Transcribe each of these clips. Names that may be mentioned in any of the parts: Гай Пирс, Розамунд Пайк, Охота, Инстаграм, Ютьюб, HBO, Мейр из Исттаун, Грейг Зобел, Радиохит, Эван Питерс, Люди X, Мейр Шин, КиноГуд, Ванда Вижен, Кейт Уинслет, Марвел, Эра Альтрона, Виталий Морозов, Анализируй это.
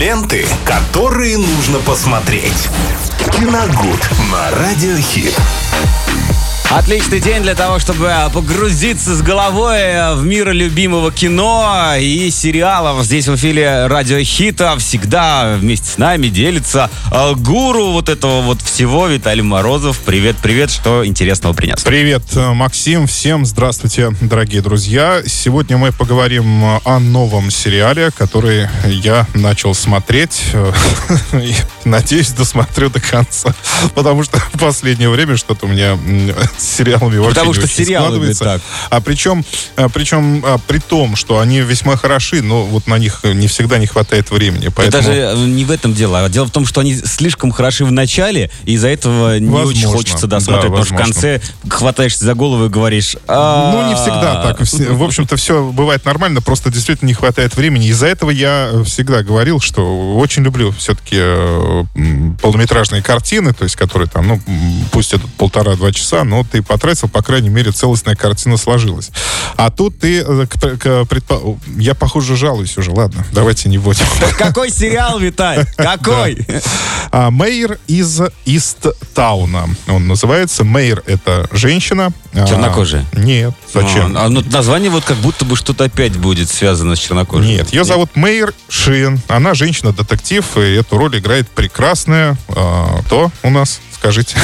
Ленты, которые нужно посмотреть. КиноГуд на Радиохит. Отличный день для того, чтобы погрузиться с головой в мир любимого кино и сериалов. Здесь в эфире Радиохита всегда вместе с нами делится гуру вот этого вот всего Виталий Морозов. Привет, что интересного принес? Привет, Максим, всем здравствуйте, дорогие друзья. Сегодня мы поговорим о новом сериале, который я начал смотреть. Надеюсь, досмотрю до конца, потому что в последнее время что-то у меня... с сериалами вообще потому не что складывается. Так. А при том, что они весьма хороши, но вот на них не всегда не хватает времени. Поэтому... Это даже не в этом дело. А дело в том, что они слишком хороши в начале, и из-за этого не очень хочется досмотреть. Да, потому что в конце хватаешься за голову и говоришь... Ну, не всегда так. В общем-то, все бывает нормально, просто действительно не хватает времени. Из-за этого я всегда говорил, что очень люблю все-таки полнометражные картины, то есть которые там, ну, пусть это 1,5-2 часа, но ты потратил, по крайней мере, целостная картина сложилась. А тут ты... Я, похоже, жалуюсь уже, ладно, давайте не будем. Какой сериал, Виталь? Какой? «Мейр из Исттауна». Он называется. Мейр — это женщина. Чернокожая? Нет. Зачем? Название вот как будто бы что-то опять будет связано с чернокожей. Нет, ее зовут Мейр Шин. Она женщина-детектив, и эту роль играет прекрасная. Кто у нас? Скажите.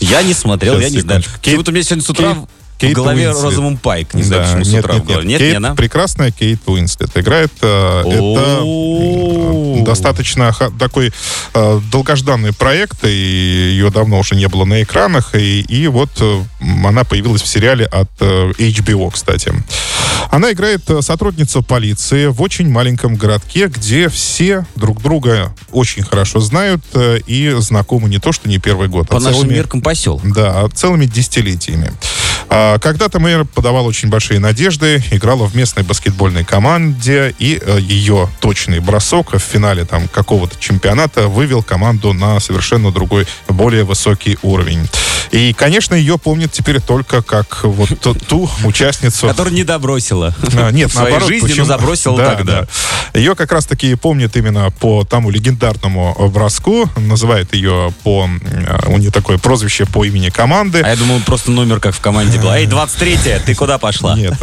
Я не смотрел, сейчас, я не знаю. Почему-то у меня сегодня с утра в голове Розамунд Пайк. Не знаю, почему с утра в голове. Нет, не она. Прекрасная Кейт Уинслет играет. Это достаточно такой долгожданный проект, и ее давно уже не было на экранах, и вот она появилась в сериале от HBO, кстати. Она играет сотрудницу полиции в очень маленьком городке, где все друг друга очень хорошо знают и знакомы не то, что не первый год. По нашим меркам поселок. Да, целыми десятилетиями. Когда-то Мейр подавала очень большие надежды, играла в местной баскетбольной команде, и ее точный бросок в финале там какого-то чемпионата вывел команду на совершенно другой, более высокий уровень. И, конечно, ее помнят теперь только как вот ту участницу... Которую не добросила. Нет, в своей жизни, но забросила тогда. Ее как раз-таки помнят именно по тому легендарному броску. Называют ее по... У нее такое прозвище по имени команды. А я думал, просто номер как в команде. Эй, 23-я, ты куда пошла? Нет,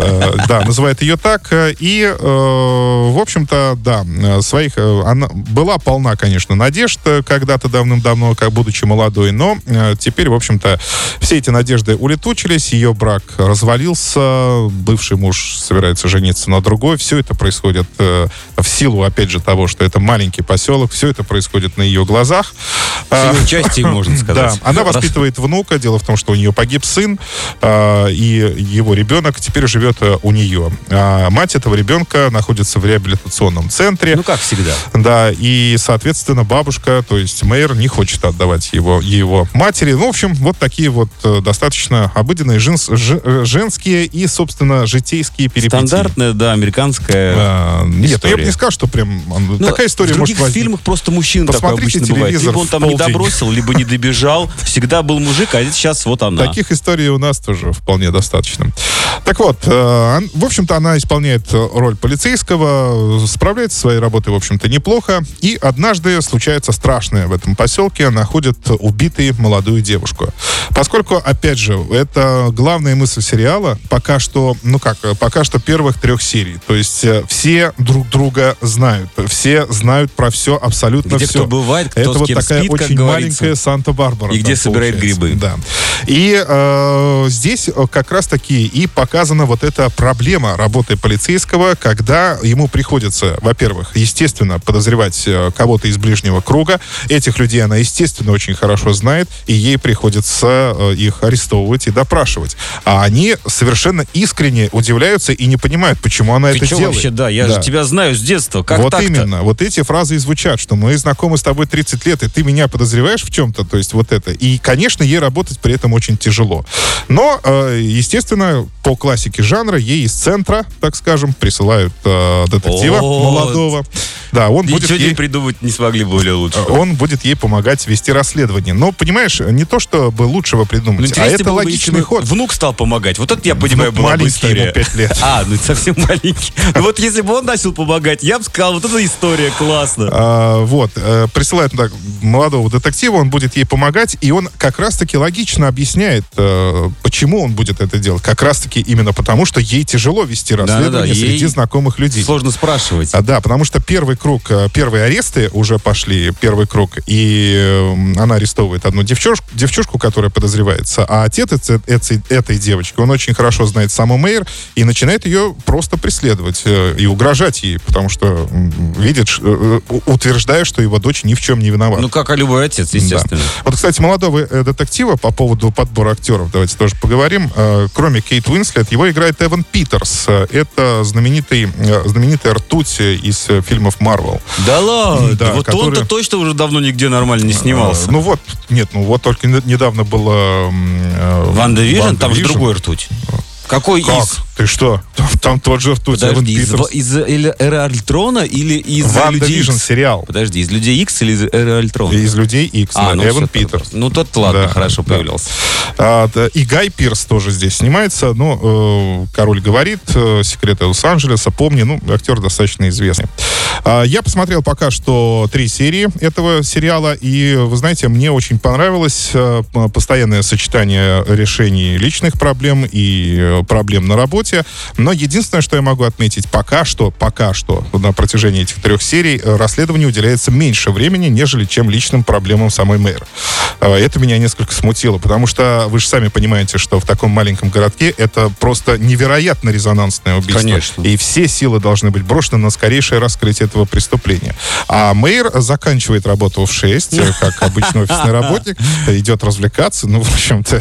да, называют ее так. И, в общем-то, да, своих... Она была полна, конечно, надежд когда-то давным-давно, как будучи молодой, но теперь, в общем-то, все эти надежды улетучились, ее брак развалился, бывший муж собирается жениться на другой. Все это происходит в силу, опять же, того, что это маленький поселок, все это происходит на ее глазах. С ее участием, можно сказать. Да, она воспитывает внука, дело в том, что у нее погиб сын, и его ребенок теперь живет у нее. А мать этого ребенка находится в реабилитационном центре. Ну, как всегда. Да, и, соответственно, бабушка, то есть Мейр, не хочет отдавать его матери. Ну, в общем, вот такие вот достаточно обыденные женские и, собственно, житейские перипетии. Стандартная, да, американская история. Нет, я бы не сказал, что прям такая история может возникнуть. В других фильмах просто мужчина такой обычно бывает. Либо он там не добросил, либо не добежал. Всегда был мужик, а сейчас вот она. Таких историй у нас тоже вполне достаточно. Так вот, в общем-то, она исполняет роль полицейского, справляется со своей работой, в общем-то, неплохо. И однажды случается страшное в этом поселке. Находят убитую молодую девушку. Поскольку, опять же, это главная мысль сериала пока что, первых 3 серий. То есть все друг друга знают. Все знают про все, абсолютно где все. Кто бывает, кто это с вот кем такая спит, очень маленькая Санта-Барбара. И где собирает грибы. Да. И здесь как раз-таки и показана вот эта проблема работы полицейского, когда ему приходится, во-первых, естественно, подозревать кого-то из ближнего круга. Этих людей она, естественно, очень хорошо знает, и ей приходится их арестовывать и допрашивать. А они совершенно искренне удивляются и не понимают, почему она это делает. Вообще, да, я же тебя знаю с детства. Как вот так-то? Именно. Вот эти фразы и звучат, что мы знакомы с тобой 30 лет, и ты меня подозреваешь в чем-то, то есть вот это. И, конечно, ей работать при этом очень тяжело. Но, естественно, по классике жанра ей из центра, так скажем, присылают детектива молодого. Да, он будет ей... придумать не смогли более лучше. Он будет ей помогать вести расследование. Но, понимаешь, не то чтобы лучшего придумать. А это логичный ход. Внук стал помогать. Вот это я понимаю, была бы история. 5 лет. А, ну совсем маленький. Ну вот если бы он начал помогать, я бы сказал, вот эта история классно. Вот. Присылают молодого детектива, он будет ей помогать, и он как раз-таки логично объясняет, почему он будет это делать. Как раз-таки именно потому, что ей тяжело вести расследование среди знакомых людей. Сложно спрашивать. Да, потому что первый круг, первые аресты уже пошли, первый круг, и она арестовывает одну девчушку, которая подозревается, а отец этой девочки, он очень хорошо знает саму Мейр и начинает ее просто преследовать и угрожать ей, потому что видит, утверждая, что его дочь ни в чем не виновата. Ну, как и любой отец, естественно. Да. Вот, кстати, молодого детектива по поводу подбора актеров, давайте тоже поговорим. Кроме Кейт Уинслет, его играет Эван Питерс. Это знаменитая ртуть из фильмов Марвел. Да ладно? Да, вот который... он-то точно уже давно нигде нормально не снимался. Ну вот, нет, ну вот только недавно было... Ванда Вижен, там же другой ртуть. Какой как? Из? Ты что? Там тот же ртуть. Подожди, из Эры Альтрона или из Ванда Вижен сериал? Подожди, из Людей X или из Эры Альтрона? Из Людей X, Эван Питерс. Ну, тот, ладно, да, хорошо появлялся. Да. И Гай Пирс тоже здесь снимается. Ну, «Король говорит», «Секреты Лос-Анджелеса», помни, ну, актер достаточно известный. Я посмотрел пока что 3 серии этого сериала, и, вы знаете, мне очень понравилось постоянное сочетание решений личных проблем и проблем на работе, но единственное, что я могу отметить, пока что на протяжении этих 3 серий расследованию уделяется меньше времени, нежели чем личным проблемам самой Мейр. Это меня несколько смутило, потому что вы же сами понимаете, что в таком маленьком городке это просто невероятно резонансное убийство. Конечно. И все силы должны быть брошены на скорейшее раскрытие этого преступления. А Мейр заканчивает работу в 6, как обычный офисный работник, идет развлекаться, ну, в общем-то.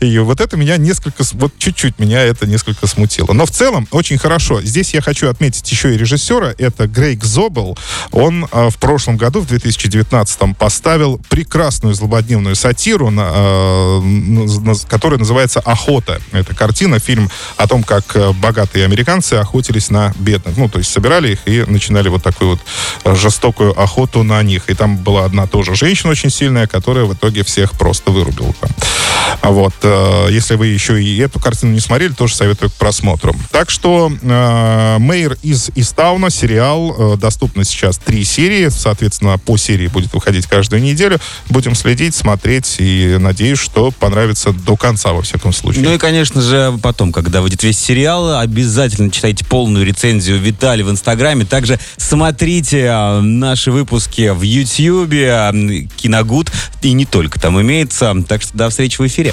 И вот это меня несколько, вот чуть-чуть меня это несколько смутило. Но в целом очень хорошо. Здесь я хочу отметить еще и режиссера, это Грейг Зобел. Он в прошлом году, в 2019-м, поставил прекрасную злободневную сатиру, которая называется «Охота». Это картина, фильм о том, как богатые американцы охотились на бедных. Ну, то есть собирали их и начинали вот такую вот жестокую охоту на них. И там была одна тоже женщина очень сильная, которая в итоге всех просто вырубила. Вот. Если вы еще и эту картину не смотрели, тоже советую к просмотру. Так что «Мейр из Исттауна», сериал, доступно сейчас 3 серии. Соответственно, по серии будет выходить каждую неделю. Будем следить, смотреть и надеюсь, что понравится до конца, во всяком случае. Ну и, конечно же, потом, когда выйдет весь сериал, обязательно читайте полную рецензию Виталия в Инстаграме. Также смотрите наши выпуски в Ютьюбе, «КиноГуд», и не только там имеется. Так что до встречи в эфире.